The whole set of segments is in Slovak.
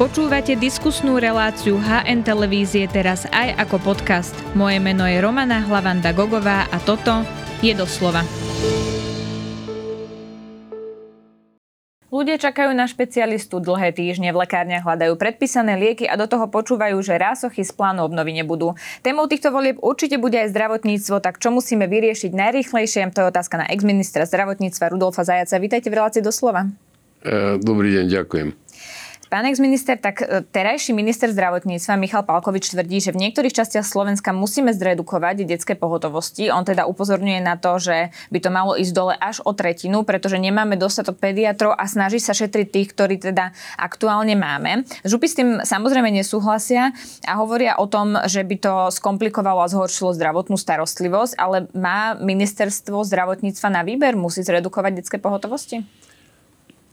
Počúvate diskusnú reláciu HN televízie teraz aj ako podcast. Moje meno je Romana Hlavanda Gogová a toto je Doslova. Ľudia čakajú na špecialistu dlhé týždne, v lekárniach hľadajú predpísané lieky a do toho počúvajú, že rázochy z plánu obnovy nebudú. Témou týchto volieb určite bude aj zdravotníctvo, tak čo musíme vyriešiť najrýchlejšie? To je otázka na exministra zdravotníctva Rudolfa Zajaca. Vítajte v relácii Doslova. Dobrý deň, ďakujem. Pán exminister, tak terajší minister zdravotníctva Michal Palkovič tvrdí, že v niektorých častiach Slovenska musíme zredukovať detské pohotovosti. On teda upozorňuje na to, že by to malo ísť dole až o tretinu, pretože nemáme dostatok pediatrov a snaží sa šetriť tých, ktorí teda aktuálne máme. Župy s tým samozrejme nesúhlasia a hovoria o tom, že by to skomplikovalo a zhoršilo zdravotnú starostlivosť, ale má ministerstvo zdravotníctva na výber? Musí zredukovať detské pohotovosti?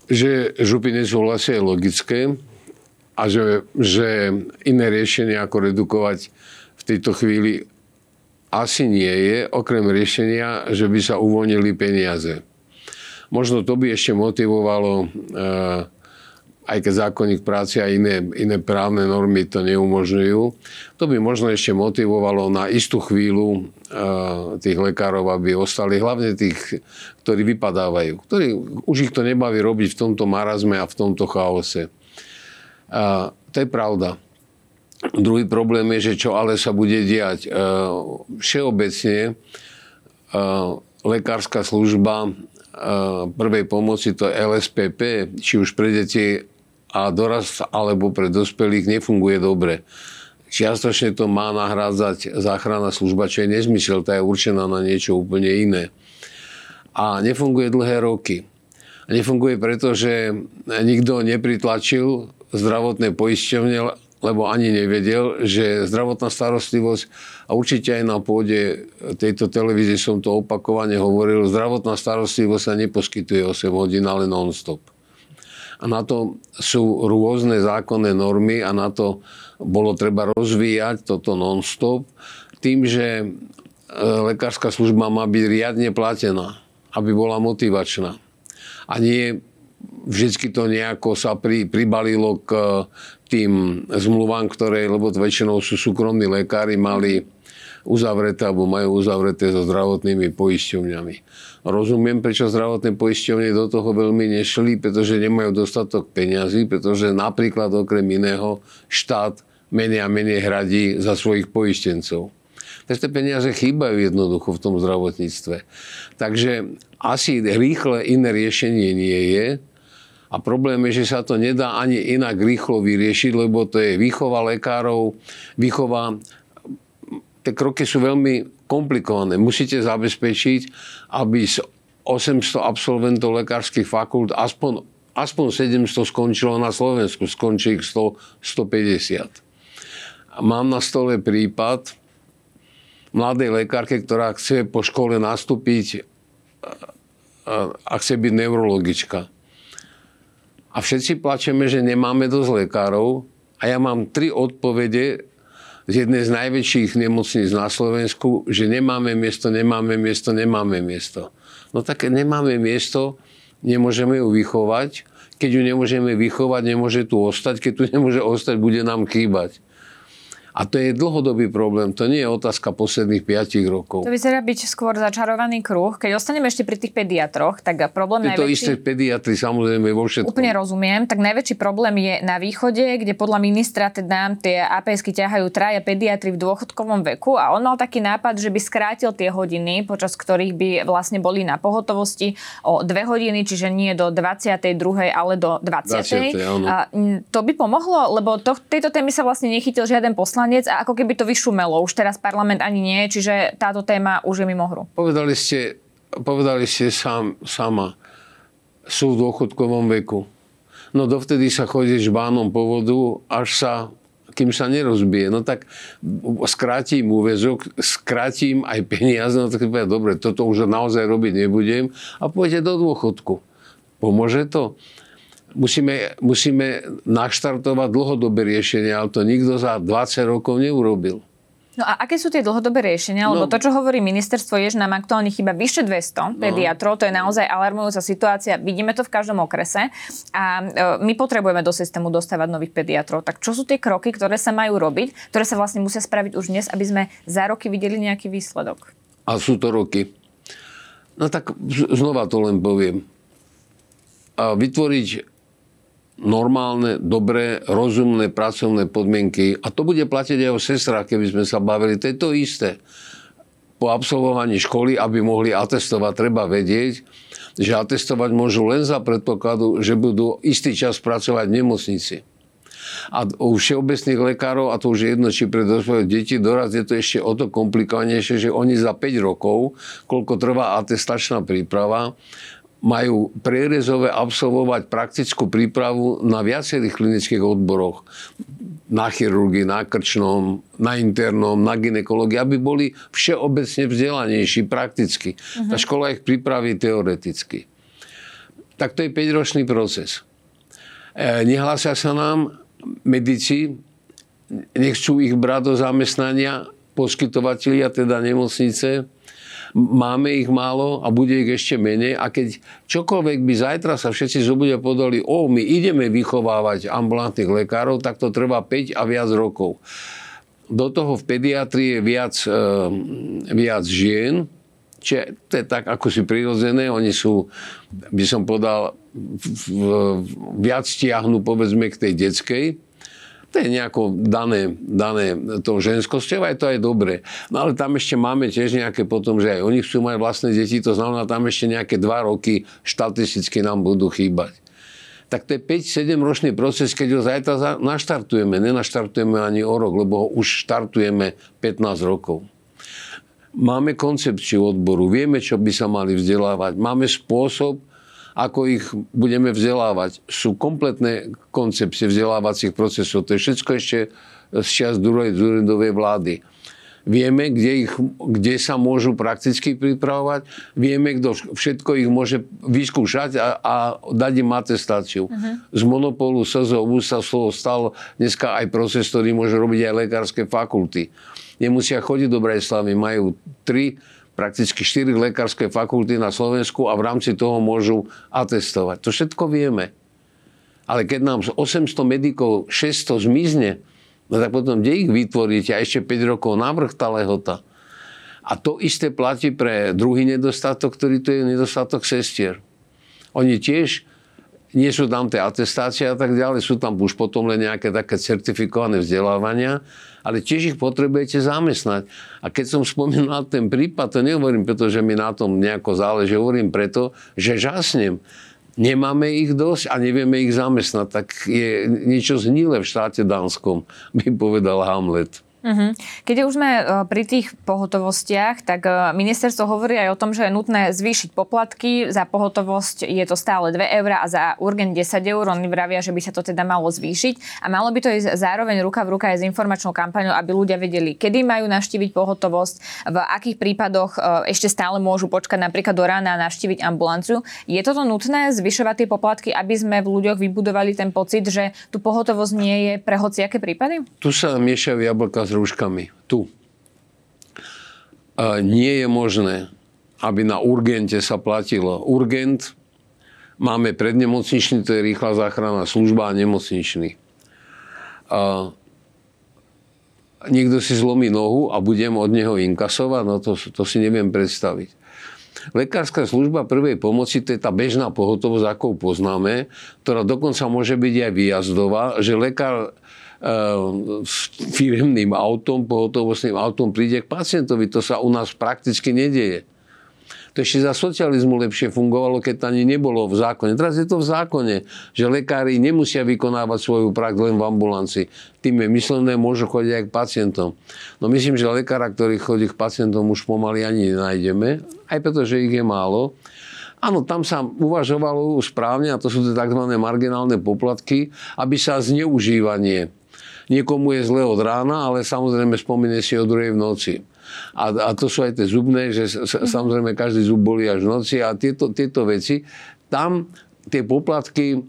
Že župy nesúhlasia je logické a že iné riešenie, ako redukovať v tejto chvíli, asi nie je, okrem riešenia, že by sa uvoľnili peniaze. Možno to by ešte motivovalo, aj keď zákonník práce a iné právne normy to neumožňujú, to by možno ešte motivovalo na istú chvíľu tých lekárov, aby ostali, hlavne tých, ktorí vypadávajú, ktorí už ich to nebaví robiť v tomto marazme a v tomto chaose. To je pravda. Druhý problém je, že čo ale sa bude diať. Všeobecne lekárska služba prvej pomoci, to LSPP, či už pre deti a dorast, alebo pre dospelých, nefunguje dobre. Čiastočne to má nahrádzať záchranná služba, čo je nezmysel, tá je určená na niečo úplne iné. A nefunguje dlhé roky. A nefunguje preto, že nikto nepritlačil zdravotné poisťovne, lebo ani nevedel, že zdravotná starostlivosť, a určite aj na pôde tejto televízie som to opakovane hovoril, zdravotná starostlivosť sa neposkytuje 8 hodín, ale non-stop. A na to sú rôzne zákonné normy a na to bolo treba rozvíjať toto non-stop tým, že lekárska služba má byť riadne platená, aby bola motivačná. A nie vždycky to nejako sa pribalilo k tým zmluvám, ktoré, lebo väčšinou sú súkromní lekári, mali uzavreté alebo majú uzavreté so zdravotnými poisťovňami. Rozumiem, prečo zdravotné poisťovne do toho veľmi nešli, pretože nemajú dostatok peňazí, pretože napríklad okrem iného štát menej a menej hradí za svojich poištencov. Takže peniaze chýbajú jednoducho v tom zdravotníctve. Takže asi rýchle iné riešenie nie je. A problém je, že sa to nedá ani inak rýchlo vyriešiť, lebo to je výchova lekárov, výchova. Tie kroky sú veľmi komplikované. Musíte zabezpečiť, aby z 800 absolventov lekárskych fakult aspoň 700 skončilo na Slovensku. Skončí ich 100-150. Mám na stole prípad mladej lekárke, ktorá chce po škole nastúpiť a chce byť neurologička. A všetci plačeme, že nemáme dosť lekárov. A ja mám 3 odpovede z jednej z najväčších nemocníc na Slovensku, že nemáme miesto. No tak nemáme miesto, nemôžeme ju vychovať. Keď ju nemôžeme vychovať, nemôže tu ostať. Keď tu nemôže ostať, bude nám chýbať. A to je dlhodobý problém, to nie je otázka posledných 5 rokov. To vyzerá byť skôr začarovaný kruh. Keď ostaneme ešte pri tých pediatroch, tak problém je najväčší... Je to isté v pediatrii, samozrejme vo všetkom. Úplne rozumiem. Tak najväčší problém je na východe, kde podľa ministra teda tie APS-ky ťahajú 3 pediatri v dôchodkovom veku a on mal taký nápad, že by skrátil tie hodiny, počas ktorých by vlastne boli na pohotovosti o 2 hodiny, čiže nie do 22, ale do 20. A to by pomohlo, lebo tejto témy sa vlastne nechytil žiaden poslanec. A ako keby to vyšumelo. Už teraz parlament ani nie, čiže táto téma už je mimo hru. Povedali ste sama, sú v dôchodkovom veku. No dovtedy sa chodí žbánom po vodu, kým sa nerozbije. No tak skrátim úväzok, skrátim aj peniaze. No tak povedať, dobre, toto už naozaj robiť nebudem a pôjdete do dôchodku. Pomôže to? Musíme naštartovať dlhodobé riešenie, ale to nikto za 20 rokov neurobil. No a aké sú tie dlhodobé riešenia? Lebo to, čo hovorí ministerstvo, je, že nám aktuálne chýba vyše 200 pediatrov. To je naozaj alarmujúca situácia. Vidíme to v každom okrese. A my potrebujeme do systému dostávať nových pediatrov. Tak čo sú tie kroky, ktoré sa majú robiť, ktoré sa vlastne musia spraviť už dnes, aby sme za roky videli nejaký výsledok? A sú to roky. No tak znova to len poviem. A vytvoriť normálne, dobré, rozumné pracovné podmienky. A to bude platiť aj o sestrách, keby sme sa bavili. To je to isté. Po absolvovaní školy, aby mohli atestovať, treba vedieť, že atestovať môžu len za predpokladu, že budú istý čas pracovať v nemocnici. A u všeobecných lekárov, a to už je jedno, či pre dospelých detí, doraz je to ešte o to komplikovanejšie, že oni za 5 rokov, koľko trvá atestačná príprava, majú prierezové absolvovať praktickú prípravu na viacerých klinických odboroch. Na chirurgii, na krčnom, na internom, na gynekológii, aby boli všeobecne vzdelanejší prakticky. Uh-huh. Tá škola ich pripraví teoreticky. Tak to je 5-ročný proces. Nehlásia sa nám medici, nechcú ich brať do zamestnania, poskytovatelia, teda nemocnice. Máme ich málo a bude ich ešte menej. A keď čokoľvek by zajtra sa všetci zobudia podali, my ideme vychovávať ambulantných lekárov, tak to trvá 5 a viac rokov. Do toho v pediatrii je viac žien, čiže to je tak, ako si prirodzené. Oni sú, by som podal, viac stiahnu, povedzme, k tej detskej. To je nejako dané to ženskosťou, aj to je dobre. No ale tam ešte máme tiež nejaké potom, že aj oni chcú mať vlastné deti, to znamená, tam ešte nejaké 2 roky štatisticky nám budú chýbať. Tak to je 5-7 ročný proces, keď ho zajtra naštartujeme. Nenaštartujeme ani o rok, lebo už štartujeme 15 rokov. Máme koncepciu odboru, vieme, čo by sa mali vzdelávať, máme spôsob, ako ich budeme vzdelávať. Sú kompletné koncepcie vzdelávacích procesov. To je všetko ešte z čias Dzurindovej vlády. Vieme, kde sa môžu prakticky pripravovať. Vieme, kto všetko ich môže vyskúšať a dať im atestáciu. Uh-huh. Z monopolu SZÚ sa stal dneska aj proces, ktorý môžu robiť aj lekárske fakulty. Nemusia chodiť do Bratislavy. Majú 3, prakticky 4 lekárske fakulty na Slovensku a v rámci toho môžu atestovať. To všetko vieme. Ale keď nám z 800 medikov 600 zmizne, no tak potom kde ich vytvoríte? A ešte 5 rokov navrch tá lehota. A to isté platí pre druhý nedostatok, ktorý tu je nedostatok sestier. Oni tiež nie sú tam tie atestácie a tak ďalej, sú tam už potom len nejaké také certifikované vzdelávania, ale tiež ich potrebujete zamestnať. A keď som spomínal ten prípad, to nehovorím, pretože mi na tom nejako záleží, hovorím preto, že žasnem. Nemáme ich dosť a nevieme ich zamestnať. Tak je niečo zhnilé v štáte dánskom, by povedal Hamlet. Keď už sme pri tých pohotovostiach, tak ministerstvo hovorí aj o tom, že je nutné zvýšiť poplatky. Za pohotovosť je to stále 2 € a za urgent 10 €. Oni vravia, že by sa to teda malo zvýšiť. A malo by to ísť zároveň ruka v ruka aj s informačnou kampaňou, aby ľudia vedeli, kedy majú navštíviť pohotovosť, v akých prípadoch ešte stále môžu počkať napríklad do rána a navštíviť ambulanciu. Je toto nutné zvyšovať tie poplatky, aby sme v ľuďoch vybudovali ten pocit, že tu pohotovosť nie je pre hociaké prípady? Tu sa miešajú jablká s rúškami. Tu. Nie je možné, aby na urgente sa platilo. Urgent máme prednemocničný, to je rýchla záchranná služba a nemocničný. Niekto si zlomí nohu a budem od neho inkasovať? No to si neviem predstaviť. Lekárska služba prvej pomoci, to je tá bežná pohotovosť, akou poznáme, ktorá dokonca môže byť aj výjazdová, že lekár s firemným autom, pohotovostným autom príde k pacientovi. To sa u nás prakticky nedieje. To ešte za socializmu lepšie fungovalo, keď to ani nebolo v zákone. Teraz je to v zákone, že lekári nemusia vykonávať svoju prax len v ambulanci. Tým je myslené, môžu chodiť aj k pacientom. No myslím, že lekára, ktorý chodí k pacientom, už pomaly ani nenájdeme, aj pretože ich je málo. Áno, tam sa uvažovalo správne, a to sú tie tzv. Marginálne poplatky, aby sa zneužívanie. Niekomu je zle od rána, ale samozrejme spomíne si o 2:00 v noci. A to sú aj tie zubné, že samozrejme každý zub bolí až v noci a tieto veci. Tam tie poplatky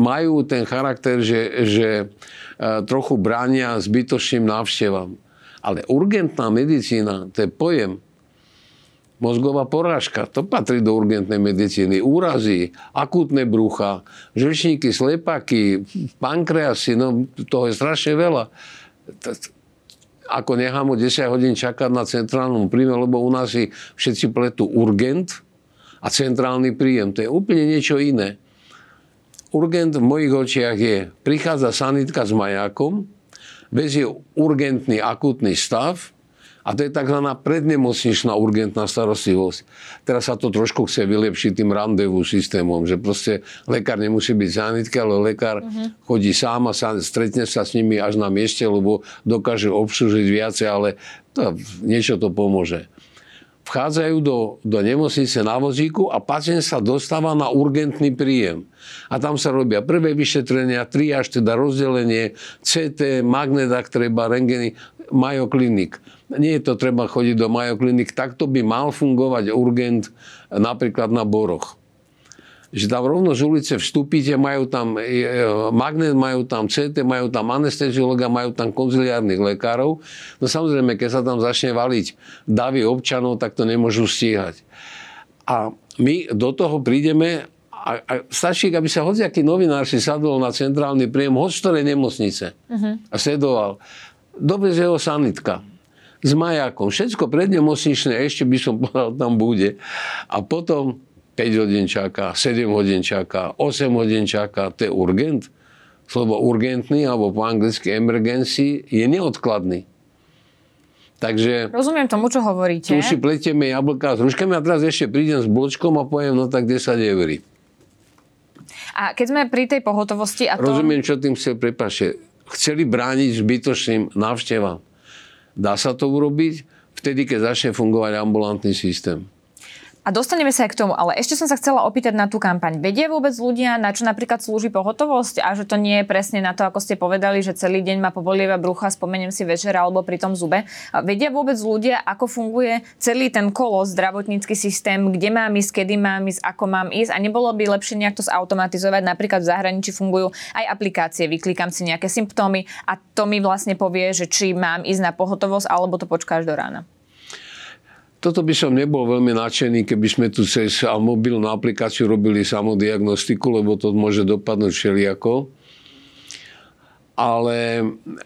majú ten charakter, že trochu bránia zbytočným návštevám. A Ale urgentná medicína, to je pojem, mozgová porážka, to patrí do urgentnej medicíny. Úrazy, akútne brucha, žlčníky, slepáky, pankreasy, no toho je strašne veľa. Ako nechám o 10 hodín čakať na centrálnom príjme, lebo u nás si všetci pletú urgent a centrálny príjem. To je úplne niečo iné. Urgent v mojich očiach je, prichádza sanitka s majákom, vezie urgentný, akútny stav, a to je tzv. Prednemocničná urgentná starostlivosť. Teraz sa to trošku chce vylepšiť tým randevu systémom, že proste lekár nemusí byť sanitke, ale lekár chodí sám a stretne sa s nimi až na mieste, lebo dokáže obslužiť viacej, ale to, niečo to pomôže. Vchádzajú do nemocnice na vozíku a pacient sa dostáva na urgentný príjem. A tam sa robia prvé vyšetrenia, triáž, teda rozdelenie, CT, magnet, ak treba, rentgeny, Mayo Clinic. Nie je to treba chodiť do Mayo Clinic, takto by mal fungovať urgent napríklad na Boroch. Že tam rovno z ulice vstúpite, majú tam magnet, majú tam CT, majú tam anesteziologa, majú tam konziliárnych lekárov. No samozrejme, keď sa tam začne valiť davy občanov, tak to nemôžu stíhať. A my do toho prídeme a stačí, aby sa hociaký novinár si sadol na centrálny príjem hostorej nemocnice a sledoval. Dobre, z jeho sanitka. S majákom. Všetko prednemocničné, ešte by som povedal, tam bude. A potom 5 hodín čaká, 7 hodín čaká, 8 hodín čaká, to je urgent. Slovo urgentný, alebo po anglicky emergency, je neodkladný. Takže... Rozumiem tomu, čo hovoríte. Tu si pletieme jablká s hruškami a teraz ešte prídem s bločkom a poviem, no tak 10 eur. A keď sme pri tej pohotovosti a to... Rozumiem, čo tým chcel, prepáčte. Chceli brániť zbytočným návštevám. Dá sa to urobiť vtedy, keď začne fungovať ambulantný systém. A dostaneme sa aj k tomu, ale ešte som sa chcela opýtať na tú kampaň. Vedia vôbec ľudia, na čo napríklad slúži pohotovosť a že to nie je presne na to, ako ste povedali, že celý deň ma pobolieva brucha, spomeniem si večera alebo pri tom zube. A vedia vôbec ľudia, ako funguje celý ten kolos, zdravotnícky systém, kde mám ísť, kedy mám ísť, ako mám ísť a nebolo by lepšie nejak to zautomatizovať? Napríklad v zahraničí fungujú aj aplikácie, vyklikám si nejaké symptómy a to mi vlastne povie, že či mám ísť na pohotovosť alebo to počkáš do rána. Toto by som nebol veľmi nadšený, keby sme tu cez mobilnú aplikáciu robili samodiagnostiku, lebo to môže dopadnúť všelijako. Ale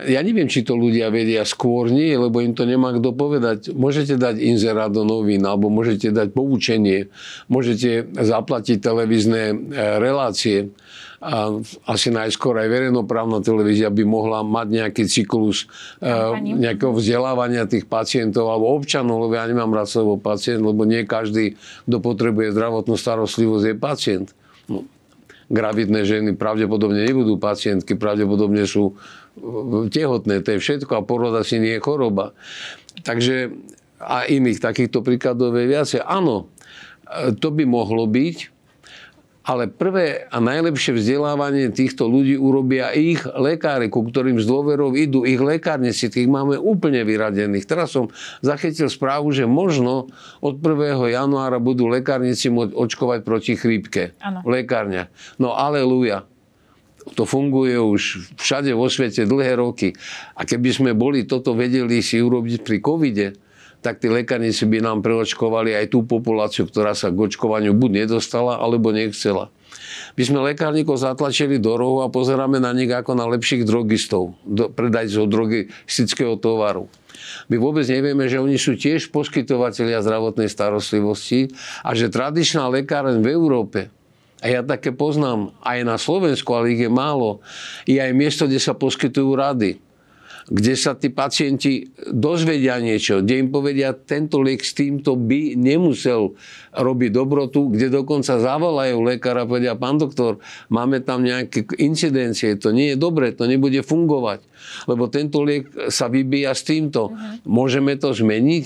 ja neviem, či to ľudia vedia, skôr nie, lebo im to nemá kto povedať. Môžete dať inzerát do novín, alebo môžete dať poučenie, môžete zaplatiť televízne relácie. A asi najskôr aj verejnoprávna televízia by mohla mať nejaký cyklus nejakého vzdelávania tých pacientov alebo občanov, lebo ja nemám rád slovo pacient, lebo nie každý, kto potrebuje zdravotnú starostlivosť, je pacient. No, gravidné ženy pravdepodobne nebudú pacientky, pravdepodobne sú tehotné, to je všetko a porod asi nie je choroba. Takže a iných takýchto príkladov je viacej. Áno, to by mohlo byť. Ale prvé a najlepšie vzdelávanie týchto ľudí urobia ich lekári, ku ktorým z dôverov idú ich lekárne, si tých máme úplne vyradených. Teraz som zachytil správu, že možno od 1. januára budú lekárnici môcť očkovať proti chrípke v lekárniach. No aleluja. To funguje už všade vo svete dlhé roky. A keby sme boli toto vedeli si urobiť pri covide, tak tí lekárnici by nám preočkovali aj tú populáciu, ktorá sa k očkovaniu buď nedostala, alebo nechcela. My sme lekárnikov zatlačili do rohu a pozeráme na nich ako na lepších drogistov, predajcov drogistického tovaru. My vôbec nevieme, že oni sú tiež poskytovatelia zdravotnej starostlivosti a že tradičná lekáreň v Európe, a ja také poznám aj na Slovensku, ale ich je málo, je aj miesto, kde sa poskytujú rady, kde sa tí pacienti dozvedia niečo, kde im povedia, tento liek s týmto by nemusel robiť dobrotu, kde dokonca zavolajú lekára a povedia, pán doktor, máme tam nejaké incidencie, to nie je dobre, to nebude fungovať, lebo tento liek sa vybíja s týmto. Môžeme to zmeniť?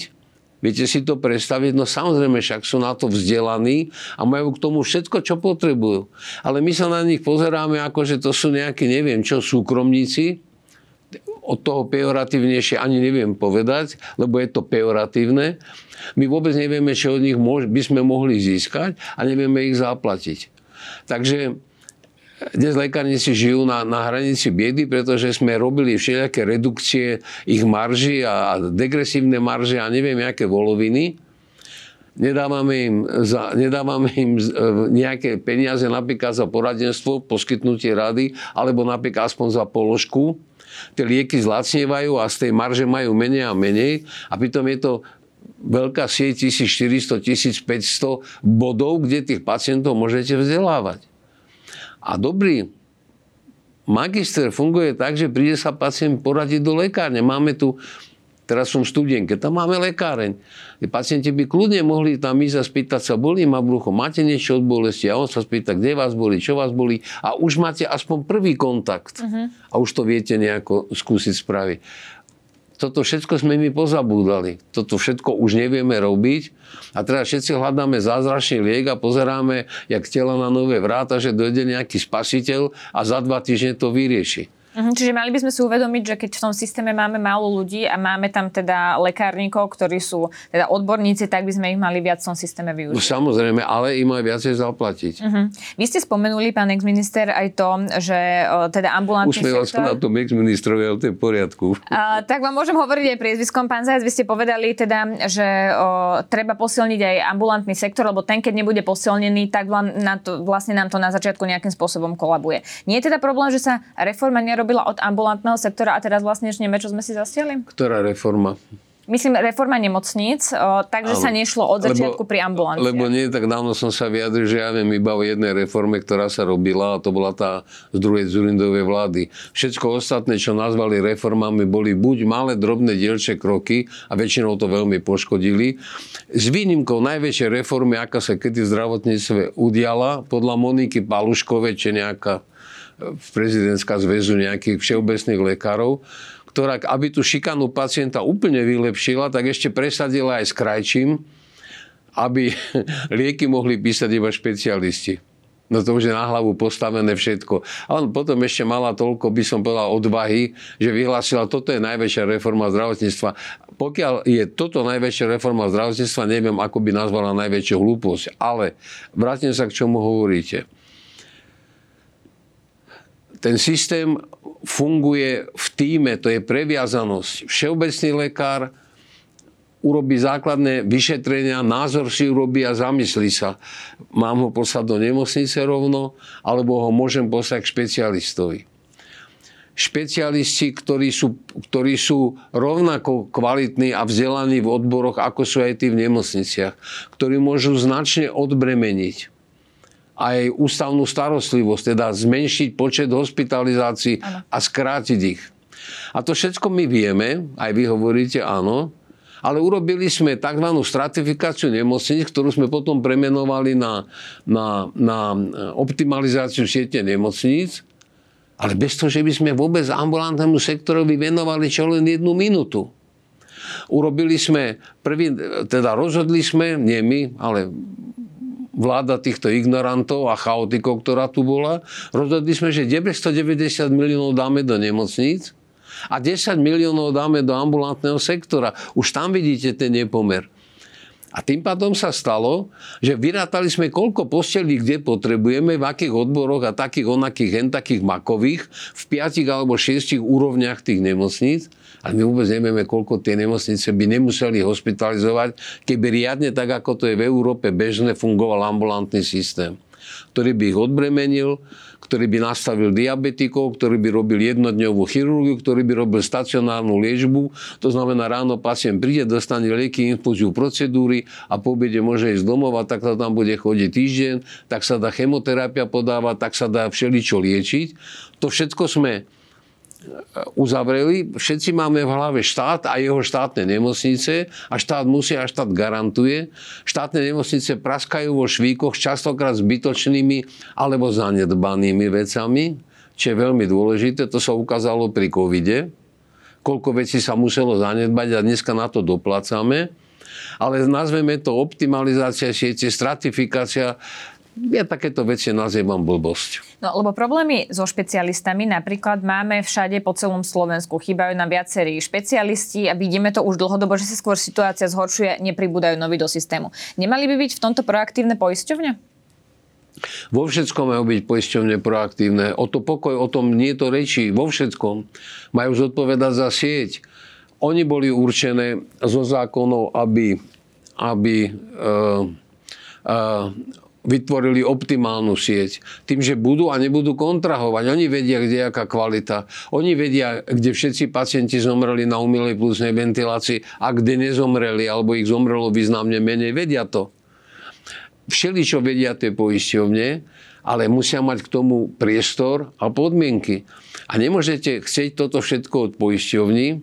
Viete si to predstaviť? No samozrejme, však sú na to vzdelaní a majú k tomu všetko, čo potrebujú. Ale my sa na nich pozeráme, ako že to sú nejakí, neviem čo, súkromníci, od toho pejoratívnejšie ani neviem povedať, lebo je to pejoratívne. My vôbec nevieme, čo od nich by sme mohli získať a nevieme ich zaplatiť. Takže Dnes lekárnici žijú na hranici biedy, pretože sme robili všelijaké redukcie ich marží a degresívne marže a neviem, aké voloviny. Nedávame im nejaké peniaze napríklad za poradenstvo, poskytnutie rady, alebo napríklad aspoň za položku. Tie lieky zlacnievajú a z tej marže majú menej a menej. A pritom je to veľká sieť 1400, 1500 bodov, kde tých pacientov môžete vzdelávať. A dobrý magister funguje tak, že príde sa pacient poradiť do lekárne. Máme tu... Teraz som študentke, tam máme lekáreň. Pacienti by kľudne mohli tam ísť a spýtať sa, bolí ma brucho, máte niečo od bolesti? A on sa spýta, kde vás boli, čo vás boli? A už máte aspoň prvý kontakt. Uh-huh. A už to viete nejako skúsiť spraviť. Toto všetko sme my pozabúdali. Toto všetko už nevieme robiť. A teraz všetci hľadáme zázračný liek a pozeráme, jak tela na nové vráta, že dojde nejaký spasiteľ a za 2 týždne to vyrieši. Čiže mali by sme si uvedomiť, že keď v tom systéme máme málo ľudí a máme tam teda lekárnikov, ktorí sú teda odborníci, tak by sme ich mali viac v tom systéme využiť. Samozrejme, ale im aj viacej zaplatiť. Uh-huh. Vy ste spomenuli, pán exminister, aj to, že teda ambulantný sektor... Usmieval som na tom exministrovi, ale to je v poriadku. Tak vám môžem hovoriť aj priezviskom. Pán Zajac, vy ste povedali teda, že treba posilniť aj ambulantný sektor, lebo ten, keď nebude posilnený, tak vlastne nám to na začiatku nejakým spôsobom kolabuje. Nie je teda problém, že sa reforma robila od ambulantného sektora a teraz vlastne ešte niečo sme si zastihli? Ktorá reforma? Myslím, reforma nemocníc, takže sa nešlo od začiatku pri ambulancii. Lebo nie, tak dávno som sa vyjadril, že ja viem iba o jednej reforme, ktorá sa robila, a to bola tá z druhej Dzurindovej vlády. Všetko ostatné, čo nazvali reformami, boli buď malé, drobné, dielčie kroky a väčšinou to veľmi poškodili. S výnimkou najväčšej reformy, aká sa kedy v zdravotníctve udiala, podľa Moniky Paluškovej, či nejaká prezidentská zväzu nejakých všeobecných lekárov, ktorá, aby tú šikanu pacienta úplne vylepšila, tak ešte presadila aj s krajčím, aby lieky mohli písať iba špecialisti. No to už je na hlavu postavené všetko. Ale potom ešte mala toľko, by som povedal, odvahy, že vyhlásila, toto je najväčšia reforma zdravotníctva. Pokiaľ je toto najväčšia reforma zdravotníctva, neviem, ako by nazvala najväčšiu hlúposť. Ale vrátim sa, k čomu hovoríte. Ten systém funguje v tíme, to je previazanosť. Všeobecný lekár urobí základné vyšetrenia, názor si urobí a zamyslí sa. Mám ho poslať do nemocnice rovno, alebo ho môžem poslať k špecialistovi. Špecialisti, ktorí sú rovnako kvalitní a vzdelaní v odboroch, ako sú aj tí v nemocniciach, ktorí môžu značne odbremeniť aj ústavnú starostlivosť, teda zmenšiť počet hospitalizácií a skrátiť ich. A to všetko my vieme, aj vy hovoríte áno, ale urobili sme tzv. Stratifikáciu nemocníc, ktorú sme potom premenovali na optimalizáciu siete nemocníc, ale bez toho, že by sme vôbec ambulantnému sektorovi venovali čo len 1 minútu. Urobili sme, rozhodli sme, nie my, ale vláda týchto ignorantov a chaotikov, ktorá tu bola, rozhodli sme, že 990 miliónov dáme do nemocníc a 10 miliónov dáme do ambulantného sektora. Už tam vidíte ten nepomer. A tým pádom sa stalo, že vyrátali sme, koľko postelí kde potrebujeme, v akých odboroch a takých onakých, takých makových, v 5 alebo 6 úrovniach tých nemocníc. A my vôbec nevieme, koľko tie nemocnice by nemuseli hospitalizovať, keby riadne, tak ako to je v Európe bežne, fungoval ambulantný systém, ktorý by ich odbremenil, ktorý by nastavil diabetikov, ktorý by robil jednodňovú chirurgiu, ktorý by robil stacionárnu liečbu. To znamená, ráno pacient príde, dostane lieky, infúziu, procedúry a po obede môže ísť domov a tak sa tam bude chodiť týždeň, tak sa dá chemoterapia podávať, tak sa dá všeličo liečiť. To všetko sme uzavreli. Všetci máme v hlave štát a jeho štátne nemocnice a štát musí a štát garantuje. Štátne nemocnice praskajú vo švíkoch častokrát zbytočnými alebo zanedbanými vecami, čo je veľmi dôležité. To sa ukázalo pri covide. Koľko vecí sa muselo zanedbať a dneska na to doplácame. Ale nazveme to optimalizácia siete, stratifikácia. Ja takéto veci nazývam blbosť. No, lebo problémy so špecialistami napríklad máme všade po celom Slovensku. Chýbajú nám viacerí špecialisti a vidíme to už dlhodobo, že sa skôr situácia zhoršuje, nepribúdajú noví do systému. Nemali by byť v tomto proaktívne poisťovne? Vo všetkom majú byť poisťovne proaktívne. O to pokoj, o tom nie je to reči. Vo všetkom majú zodpovedať za sieť. Oni boli určené zo zákonov, aby vytvorili optimálnu sieť. Tým, že budú a nebudú kontrahovať. Oni vedia, kde je aká kvalita. Oni vedia, kde všetci pacienti zomreli na umelej pľúcnej ventilácii a kde nezomreli, alebo ich zomrelo významne menej. Vedia to. Všeličo vedia tie poisťovne, ale musia mať k tomu priestor a podmienky. A nemôžete chcieť toto všetko od poisťovní,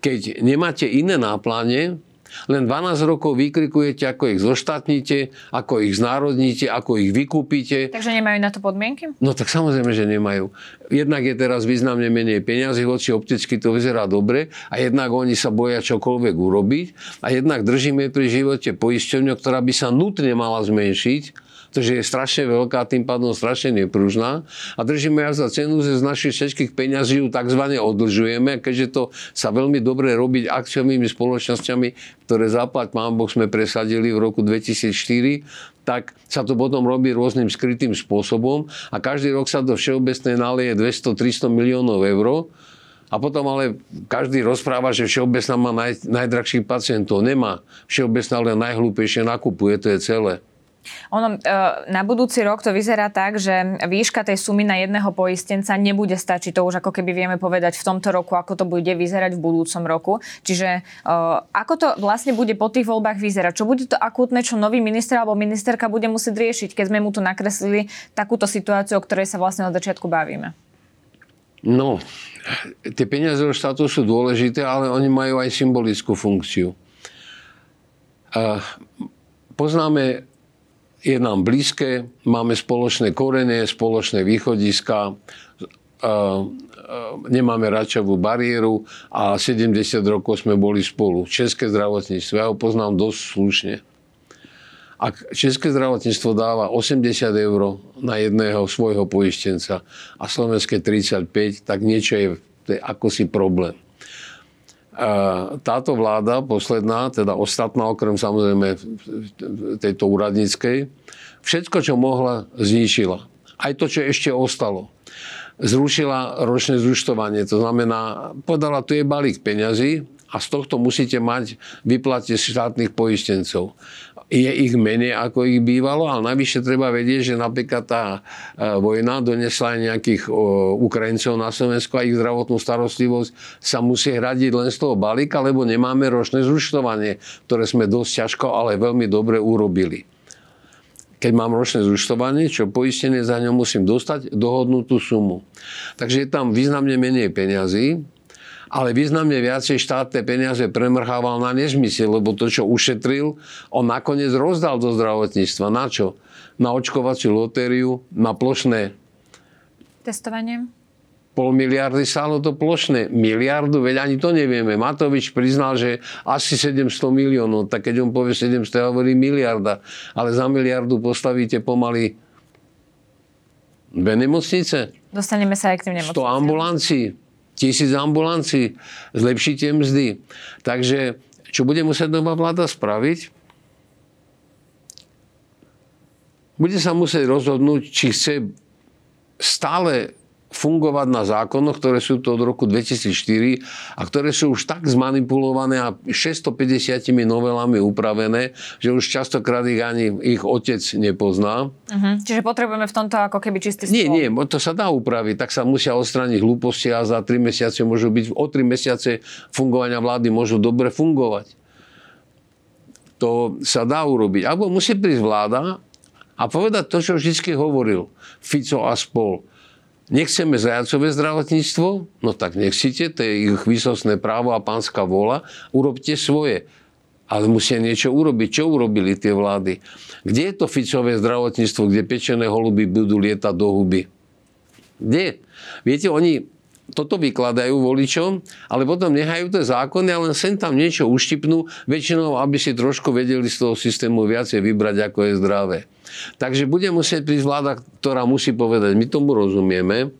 keď nemáte iné na pláne, len 12 rokov vykrikujete, ako ich zoštátnite, ako ich znárodníte, ako ich vykúpite. Takže nemajú na to podmienky? No tak samozrejme, že nemajú. Jednak je teraz významne menej peniazy, hoci opticky to vyzerá dobre, a jednak oni sa boja čokoľvek urobiť, a jednak držíme pri živote poisťovňu, ktorá by sa nutne mala zmenšiť, pretože je strašne veľká, tým pádom strašne nepružná. A držíme ja za cenu, že z našich všetkých peňazí ju takzvané odlžujeme, keďže to sa veľmi dobre robiť akciovými spoločnosťami, ktoré zaplať Pán Boh sme presadili v roku 2004, tak sa to potom robí rôznym skrytým spôsobom a každý rok sa do Všeobecnej naleje 200-300 miliónov eur. A potom ale každý rozpráva, že Všeobecná má najdrahších pacientov. Nemá. Všeobecná len najhlúpejšie nakupuje, to je celé. Ono, na budúci rok to vyzerá tak, že výška tej sumy na jedného poistenca nebude stačiť. To už ako keby vieme povedať v tomto roku, ako to bude vyzerať v budúcom roku. Čiže ako to vlastne bude po tých voľbách vyzerať? Čo bude to akútne, čo nový minister alebo ministerka bude musieť riešiť, keď sme mu tu nakreslili takúto situáciu, o ktorej sa vlastne od začiatku bavíme? No, tie peniaze od štátu sú dôležité, ale oni majú aj symbolickú funkciu. Poznáme... Je nám blízke, máme spoločné korene, spoločné východiska, nemáme račovú bariéru a 70 rokov sme boli spolu. České zdravotníctvo, ja ho poznám dosť slušne. Ak české zdravotníctvo dáva 80 eur na jedného svojho poistenca a slovenské 35, tak niečo je akosi problém. Táto vláda, posledná, teda ostatná, okrem samozrejme tejto úradníckej, všetko, čo mohla, zničila. Aj to, čo ešte ostalo. Zrušila ročné zúčtovanie. To znamená, podala, tu je balík peňazí a z tohto musíte mať vyplatiť štátnych poistencov. Je ich menej, ako ich bývalo, ale najvyššie treba vedieť, že napríklad tá vojna donesla aj nejakých Ukrajincov na Slovensku a ich zdravotnú starostlivosť sa musí hradiť len z toho balíka, lebo nemáme ročné zúčtovanie, ktoré sme dosť ťažko, ale veľmi dobre urobili. Keď mám ročné zúčtovanie, čo poistenie za ňom musím dostať, dohodnutú sumu. Takže je tam významne menej peňazí, ale významne viacej štátne peniaze premrchával na nezmysel, lebo to, čo ušetril, on nakoniec rozdal do zdravotníctva. Na čo? Na očkovaciu lotériu, na plošné testovanie. 0,5 miliardy stálo to plošné. Miliardu, veď ani to nevieme. Matovič priznal, že asi 700 miliónov, tak keď on povie 700, hovorí miliarda. Ale za miliardu postavíte pomaly dve nemocnice. Dostaneme sa aj k tým nemocnicám. 100 ambulancií. 1000 ambulancií, zlepšíte mzdy. Takže, čo bude musieť nová vláda spraviť? Bude sa musieť rozhodnúť, či chce stále fungovať na zákonoch, ktoré sú to od roku 2004 a ktoré sú už tak zmanipulované a 650 novelami upravené, že už častokrát ich ani ich otec nepozná. Uh-huh. Čiže potrebujeme v tomto ako keby čistý stôl. Nie, to sa dá upraviť, tak sa musia odstrániť hlúposti a za 3 mesiace môžu byť, o 3 mesiace fungovania vlády môžu dobre fungovať. To sa dá urobiť. Alebo musí prísť vláda a povedať to, čo vždy hovoril Fico a spol. Nechceme Zajacové zdravotníctvo? No tak nechcite, to je ich výsostné právo a pánska vôľa. Urobte svoje. Ale musia niečo urobiť. Čo urobili tie vlády? Kde je to Ficové zdravotníctvo, kde pečené holuby budú lietať do huby? Kde? Viete, oni toto vykladajú voličom, ale potom nechajú tie zákony a len sem tam niečo uštipnú, väčšinou, aby si trošku vedeli z toho systému viacej vybrať, ako je zdravé. Takže bude musieť prísť vláda, ktorá musí povedať, my tomu rozumieme,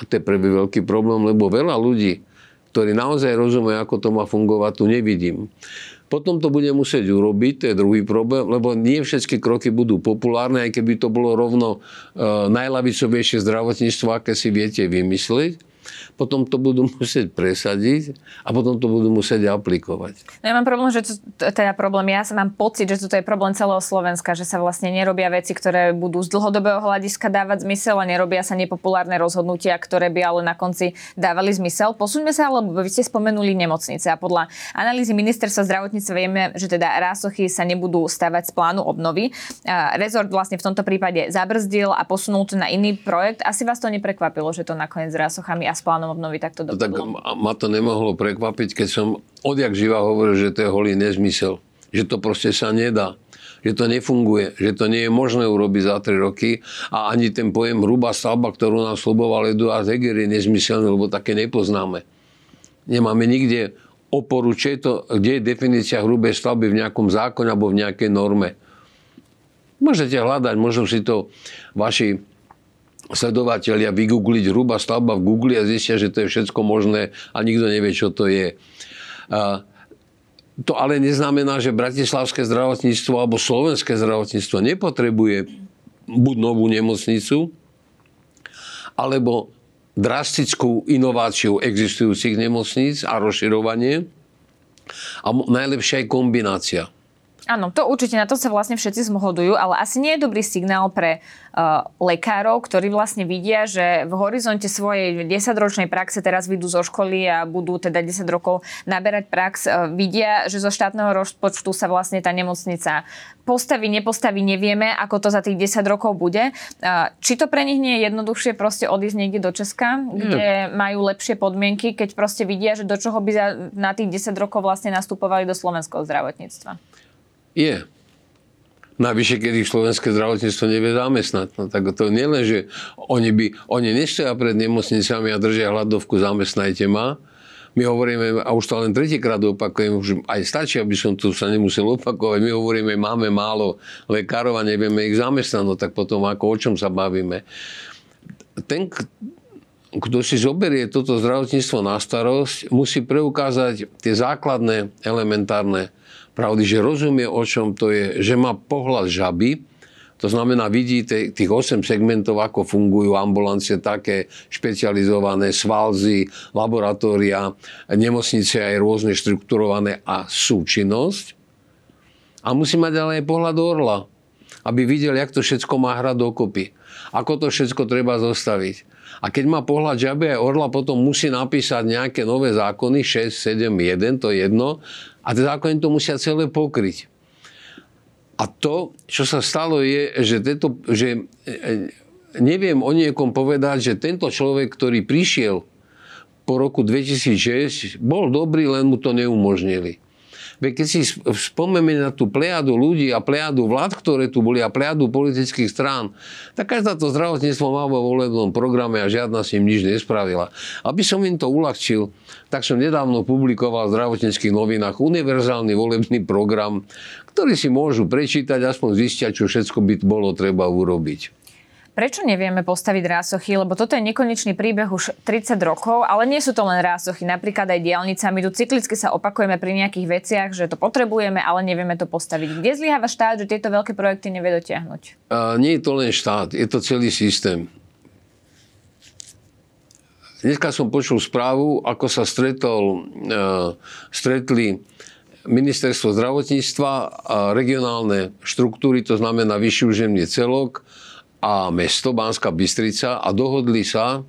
a to je prvý veľký problém, lebo veľa ľudí, ktorí naozaj rozumie, ako to má fungovať, tu nevidím. Potom to bude musieť urobiť, to je druhý problém, lebo nie všetky kroky budú populárne, aj keby to bolo rovno najlavicovejšie zdravotníctvo, aké si viete vymysliť. Potom to budú musieť presadiť a potom to budú musieť aplikovať. No ja mám problém, že ja mám pocit, že toto je problém celého Slovenska, že sa vlastne nerobia veci, ktoré budú z dlhodobého hľadiska dávať zmysel a nerobia sa nepopulárne rozhodnutia, ktoré by ale na konci dávali zmysel. Posuňme sa, lebo vy ste spomenuli nemocnice a podľa analýzy ministerstva zdravotníctva vieme, že teda Rázsochy sa nebudú stavať z plánu obnovy. Rezort vlastne v tomto prípade zabrzdil a posunul to na iný projekt. Asi vás to neprekvapilo, že to nakoniec s Rázsochami a s plánom obnovy takto dopadlo? Tak ma to nemohlo prekvapiť, keď som odjak živa hovoril, že to je holý nezmysel. Že to proste sa nedá. Že to nefunguje. Že to nie je možné urobiť za 3 roky. A ani ten pojem hrubá stavba, ktorú nám sluboval Eduard Heger, je nezmyselný, lebo také nepoznáme. Nemáme nikde oporu, kde je definícia hrubej stavby v nejakom zákone alebo v nejakej norme. Môžete hľadať, možno si to vaši sledovatelia vygoogliť hrubá stavba v Google a zistia, že to je všetko možné a nikto nevie, čo to je. To ale neznamená, že bratislavské zdravotníctvo alebo slovenské zdravotníctvo nepotrebuje buď novú nemocnicu, alebo drastickú inováciu existujúcich nemocníc a rozširovanie a najlepšia je kombinácia. Áno, to určite, na to sa vlastne všetci zhodujú, ale asi nie je dobrý signál pre lekárov, ktorí vlastne vidia, že v horizonte svojej 10-ročnej praxe teraz vyjdú zo školy a budú teda 10 rokov naberať prax, vidia, že zo štátneho rozpočtu sa vlastne tá nemocnica postaví, nepostaví, nevieme, ako to za tých 10 rokov bude. Či to pre nich nie je jednoduchšie proste odísť niekde do Česka, kde majú lepšie podmienky, keď proste vidia, že do čoho by na tých 10 rokov vlastne nastupovali do slovenského zdravotníctva? Je. Navyše, keď ich slovenské zdravotníctvo nevie zamestnať. No, tak to nie len, že oni nestoja pred nemocnicami a držia hladovku, zamestnajte ma. My hovoríme, a už to len tretíkrát opakujem, už aj stačí, aby som tu sa nemusel opakovať, my hovoríme, máme málo lekárov a nevieme ich zamestnať, no, tak potom ako o čom sa bavíme. Ten, kto si zoberie toto zdravotníctvo na starosť, musí preukázať tie základné, elementárne pravdy, že rozumie, o čom to je, že má pohľad žaby, to znamená, vidí tých 8 segmentov, ako fungujú ambulancie, také špecializované, svalzy, laboratória, nemocnice aj rôzne štrukturované a súčinnosť. A musí mať ale aj pohľad orla, aby videl, jak to všetko má hrať dokopy, ako to všetko treba zostaviť. A keď má pohľad žaby aj orla, potom musí napísať nejaké nové zákony, 6, 7, 1, to je jedno, a tie zákony to musia celé pokryť. A to, čo sa stalo, je, že neviem o niekom povedať, že tento človek, ktorý prišiel po roku 2006, bol dobrý, len mu to neumožnili. Veď keď si spomeme na tú plejadu ľudí a plejadu vlád, ktoré tu boli a plejadu politických strán, tak každá to zdravotníctvo má vo volebnom programe a žiadna s ním nič nespravila. Aby som im to uľahčil, tak som nedávno publikoval v zdravotníckych novinách univerzálny volebný program, ktorý si môžu prečítať, aspoň zistiať, čo všetko by bolo treba urobiť. Prečo nevieme postaviť Rázsochy? Lebo toto je nekonečný príbeh už 30 rokov, ale nie sú to len Rázsochy, napríklad aj diaľnica. My tu cyklicky sa opakujeme pri nejakých veciach, že to potrebujeme, ale nevieme to postaviť. Kde zlyháva štát, že tieto veľké projekty nevie dotiahnuť? Nie je to len štát, je to celý systém. Dneska som počul správu, ako sa stretli ministerstvo zdravotníctva a regionálne štruktúry, to znamená vyšší územný celok, a mesto Banská Bystrica a dohodli sa,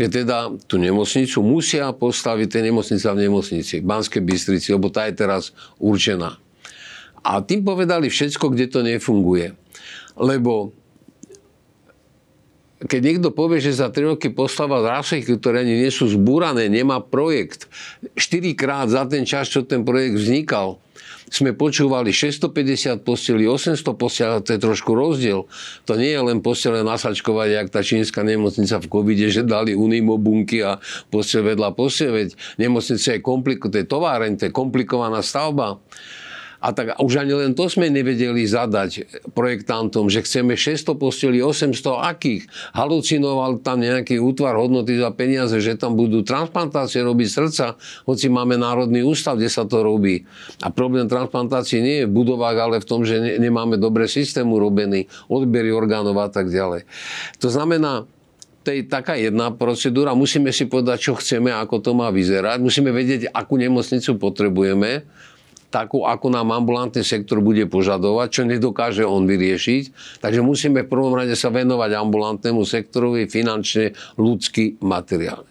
že teda tú nemocnicu musia postaviť tá nemocnica v nemocnici Banskej Bystrici, lebo tá je teraz určená. A tým povedali všetko, kde to nefunguje. Lebo keď niekto povie, že za 3 roky postavil Rázsochy, ktoré ani nie sú zbúrané, nemá projekt. 4-krát za ten čas, čo ten projekt vznikal, sme počúvali 650 postelí, 800 postelí, to je trošku rozdiel. To nie je len postele nasačkovať, jak tá čínska nemocnica v covide, že dali unimo bunky a postel vedľa postel. Nemocnica je komplikovaná, to je továrne, to je komplikovaná stavba. A A tak už ani len to sme nevedeli zadať projektantom, že chceme 600 postelí, 800 akých. Halucinoval tam nejaký útvar hodnoty za peniaze, že tam budú transplantácie robiť srdca, hoci máme Národný ústav, kde sa to robí. A problém transplantácie nie je v budovách, ale v tom, že nemáme dobré systémy robený, odbery orgánov a tak ďalej. To znamená, to je taká jedna procedúra. Musíme si povedať, čo chceme, ako to má vyzerať. Musíme vedieť, akú nemocnicu potrebujeme, takú, ako nám ambulantný sektor bude požadovať, čo nedokáže on vyriešiť. Takže musíme v prvom rade sa venovať ambulantnému sektorovi finančne, ľudsky, materiálne.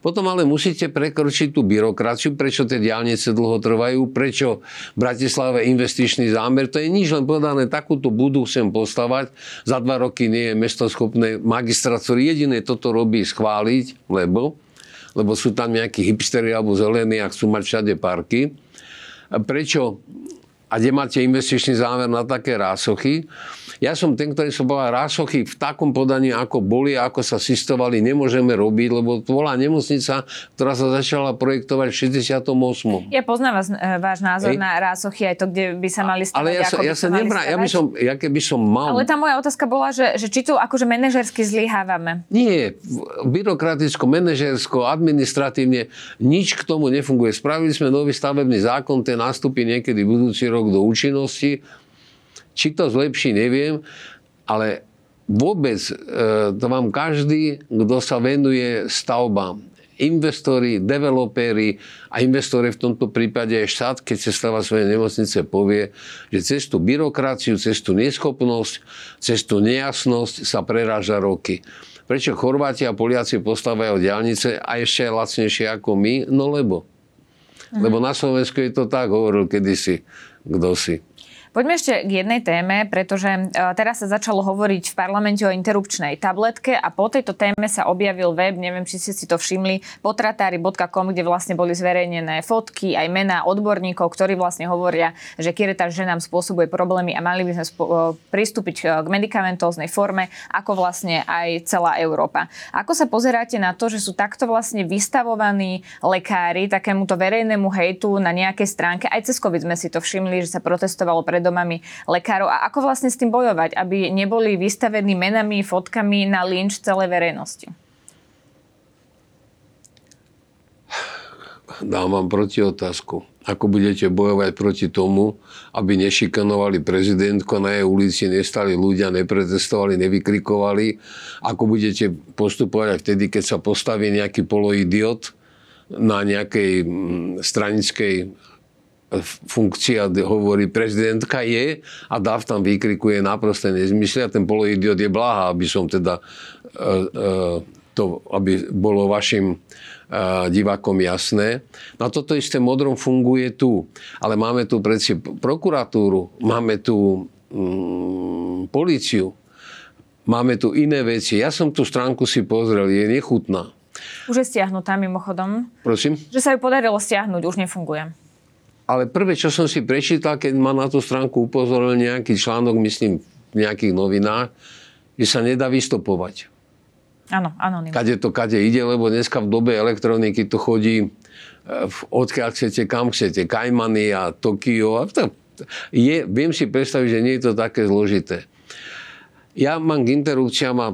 Potom ale musíte prekročiť tú byrokraciu, prečo tie diaľnice dlho trvajú, prečo v Bratislave investičný zámer, to je nič, len povedané, takúto budu chcem postavať, za 2 roky nie je mesto schopné magistratúry, jediné toto robí schváliť, lebo sú tam nejakí hipstery alebo zelení a chcú mať všade parky. Prečo? A kde máte investičný záver na také Rázsochy? Ja som ten, ktorý som povedal, Rázsochy v takom podaní, ako boli a ako sa sistovali, nemôžeme robiť, lebo to bola nemocnica, ktorá sa začala projektovať v 68. Ja poznám váš názor na Rázsochy, aj to, kde by sa mali stavať. Ale ja keby som mal... Ale tá moja otázka bola, že či to akože manažersky zlyhávame. Nie, byrokraticko, manažersko, administratívne, nič k tomu nefunguje. Spravili sme nový stavebný zákon, ten nastupí niekedy budúci rok do účinnosti. Či to zlepší, neviem, ale vôbec to vám každý, kto sa venuje stavbám, investori, developéri a investori v tomto prípade aj štát, keď sa stáva svoje nemocnice, povie, že cez tú byrokraciu, cez tú neschopnosť, cez tú nejasnosť sa preráža roky. Prečo Chorváti a Poliaci postavajú diaľnice a ešte lacnejšie ako my? No lebo. Lebo na Slovensku je to tak, hovoril kedysi kdosi. Poďme ešte k jednej téme, pretože teraz sa začalo hovoriť v parlamente o interrupčnej tabletke a po tejto téme sa objavil web, neviem, či ste si to všimli, potratári.com, kde vlastne boli zverejnené fotky, aj mená odborníkov, ktorí vlastne hovoria, že kiretáž ženám spôsobuje problémy a mali by sme pristúpiť k medikamentóznej forme, ako vlastne aj celá Európa. Ako sa pozeráte na to, že sú takto vlastne vystavovaní lekári takémuto verejnému hejtu na nejakej stránke? Aj cez COVID sme si to všimli, že sa protestovalo pred domami lekárov. A ako vlastne s tým bojovať, aby neboli vystavení menami, fotkami na lynč celej verejnosti? Dám vám protiotázku. Ako budete bojovať proti tomu, aby nešikanovali prezidentku, na jej ulici nestali ľudia, neprotestovali, nevykrikovali? Ako budete postupovať vtedy, keď sa postaví nejaký poloidiot na nejakej stranickej funkcia, hovorí prezidentka je a dáv tam výkrikuje naprosté nezmysly a ten poloidiot je bláha, aby som teda to, aby bolo vašim divákom jasné. Na toto isté modrom funguje tu. Ale máme tu predsi prokuratúru, máme tu políciu, máme tu iné veci. Ja som tú stránku si pozrel, je nechutná. Už je stiahnutá mimochodom. Prosím? Že sa ju podarilo stiahnuť, už nefunguje. Ale prvé, čo som si prečítal, keď ma na tú stránku upozoril nejaký článok, myslím, v nejakých novinách, že sa nedá vystopovať. Áno, anonymne. Kade ide, lebo dneska v dobe elektroniky to chodí odkiaľ chcete, kam chcete. Kajmany a Tokio. Viem si predstaviť, že nie je to také zložité. Ja mám k interrupciám a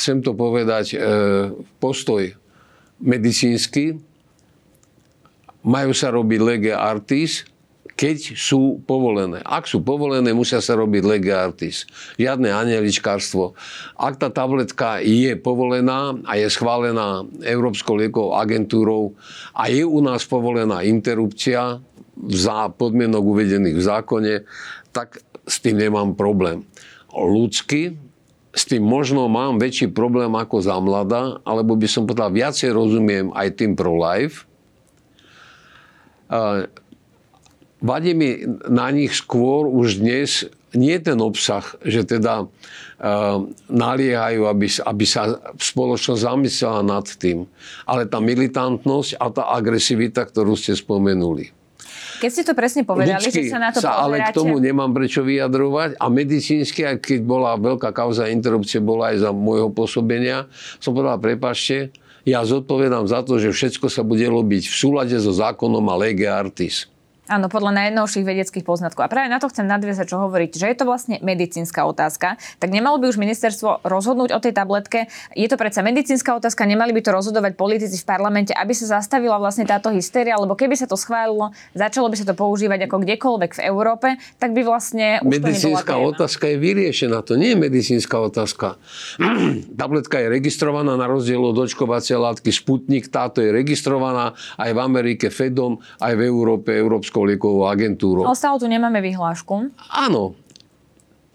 chcem to povedať postoj medicínsky. Majú sa robiť lege artis, keď sú povolené. Ak sú povolené, musia sa robiť lege artis. Žiadne anjeličkárstvo. Ak tá tabletka je povolená a je schválená Európskou liekovou agentúrou a je u nás povolená interrupcia za podmienok uvedených v zákone, tak s tým nemám problém. Ľudsky s tým možno mám väčší problém ako za mladá, alebo by som povedal, viacej rozumiem aj tým pro life. Vadí mi na nich skôr už dnes nie ten obsah, že teda naliehajú, aby sa spoločnosť zamyslela nad tým, ale tá militantnosť a tá agresivita, ktorú ste spomenuli. Keď ste to presne povedali, ľudsky, že sa na to pozeráte. Ale k tomu nemám prečo vyjadrovať. A medicínsky, keď bola veľká kauza interrupcie, bola aj za môjho pôsobenia, som povedal, prepáčte, ja zodpovedám za to, že všetko sa bude robiť v súlade so zákonom a lege artis. Áno, podľa najnovších vedeckých poznatkov. A práve na to chcem nadviazať, čo hovoríte, že je to vlastne medicínska otázka. Tak nemalo by už ministerstvo rozhodnúť o tej tabletke? Je to predsa medicínska otázka, nemali by to rozhodovať politici v parlamente, aby sa zastavila vlastne táto hystéria, lebo keby sa to schválilo, začalo by sa to používať ako kdekoľvek v Európe, tak by vlastne už medicínska otázka je vyriešená. To nie je medicínska otázka. Tabletka je registrovaná na rozdiel od očkovacej látky Sputnik, táto je registrovaná aj v Amerike FEDom, aj v Európe Európskou liekovou agentúrou. Ale stále tu nemáme vyhlášku. Áno,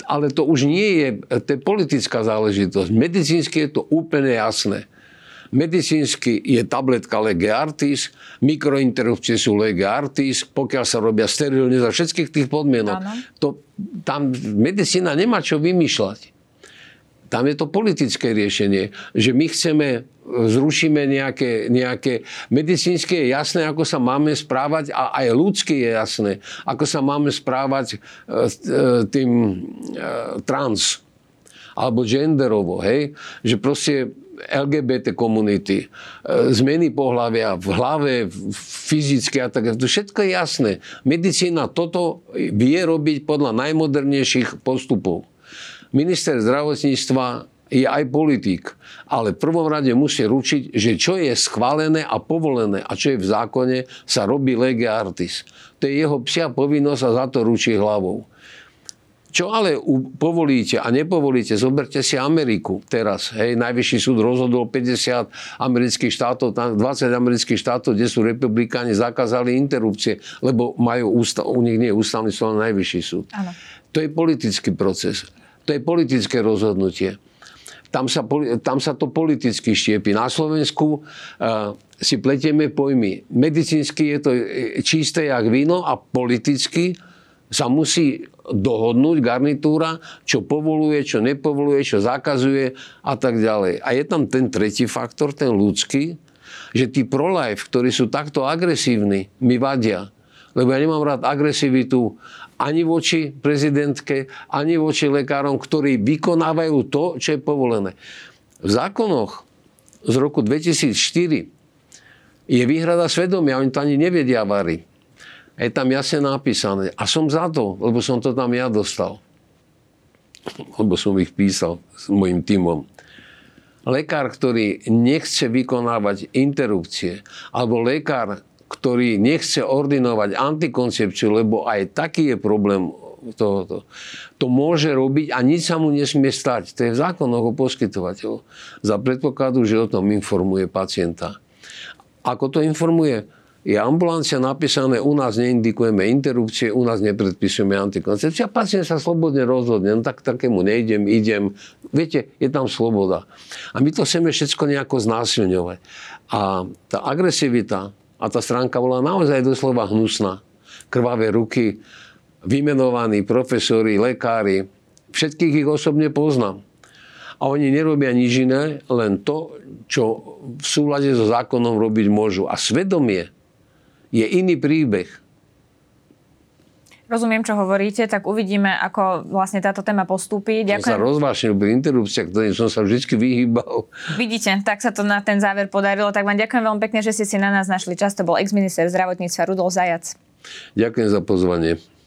ale to už nie je, to je politická záležitosť. Medicínsky je to úplne jasné. Medicínsky je tabletka lege artis, mikrointerrupcie sú lege artis, pokiaľ sa robia sterilne za všetkých tých podmienok. To, tam medicína nemá čo vymýšľať. Tam je to politické riešenie, že my zrušíme nejaké medicínske, je jasné, ako sa máme správať, a aj ľudské je jasné, ako sa máme správať tým trans alebo genderovo, hej? Že proste LGBT komunity, zmeny pohlavia v hlave, fyzicky a tak, to všetko je jasné. Medicína toto vie robiť podľa najmodernejších postupov. Minister zdravotníctva je aj politik, ale v prvom rade musí ručiť, že čo je schválené a povolené a čo je v zákone, sa robí lege artis. To je jeho psia povinnosť a za to ručí hlavou. Čo ale povolíte a nepovolíte, zoberte si Ameriku teraz. Hej, najvyšší súd rozhodol 50 amerických štátov, 20 amerických štátov, kde sú republikáni, zakázali interrupcie, lebo majú u nich nie je ústavný súd, ale najvyšší súd. Ano. To je politický proces. To je politické rozhodnutie. Tam sa to politicky štiepi. Na Slovensku si pletieme pojmy. Medicínsky je to čisté jak víno a politicky sa musí dohodnúť garnitúra, čo povoluje, čo nepovoluje, čo zakazuje a tak ďalej. A je tam ten tretí faktor, ten ľudský, že tí pro-life, ktorí sú takto agresívni, mi vadia. Lebo ja nemám rád agresivitu ani voči prezidentke, ani voči lekárom, ktorí vykonávajú to, čo je povolené. V zákonoch z roku 2004 je výhrada svedomia, oni to ani nevedia vari. Je tam jasne napísané. A som za to, lebo som to tam ja dostal. Lebo som ich písal s mojim tímom. Lekár, ktorý nechce vykonávať interrupcie, alebo lekár, ktorý nechce ordinovať antikoncepciu, lebo aj taký je problém tohoto. To môže robiť a nič sa mu nesmie stať. To je v zákonoch o poskytovateľov. Za predpokladu, že o tom informuje pacienta. Ako to informuje? Je ambulancia napísané, u nás neindikujeme interrupcie, u nás nepredpisujeme antikoncepciu. A pacient sa slobodne rozhodne, no tak takému nejdem, idem. Viete, je tam sloboda. A my to chceme všetko nejako znásilňovať. A tá agresivita, a tá stránka bola naozaj doslova hnusná. Krvavé ruky, vymenovaní profesori, lekári, všetkých ich osobne poznám. A oni nerobia nič iné, len to, čo v súlade so zákonom robiť môžu. A svedomie je iný príbeh. Rozumiem, čo hovoríte, tak uvidíme, ako vlastne táto téma postúpi. Ďakujem. Som sa rozvášnil pri interrupciách, ktorým som sa vždy vyhýbal. Vidíte, tak sa to na ten záver podarilo. Tak vám ďakujem veľmi pekne, že ste si na nás našli čas. To bol ex-minister zdravotníctva Rudolf Zajac. Ďakujem za pozvanie.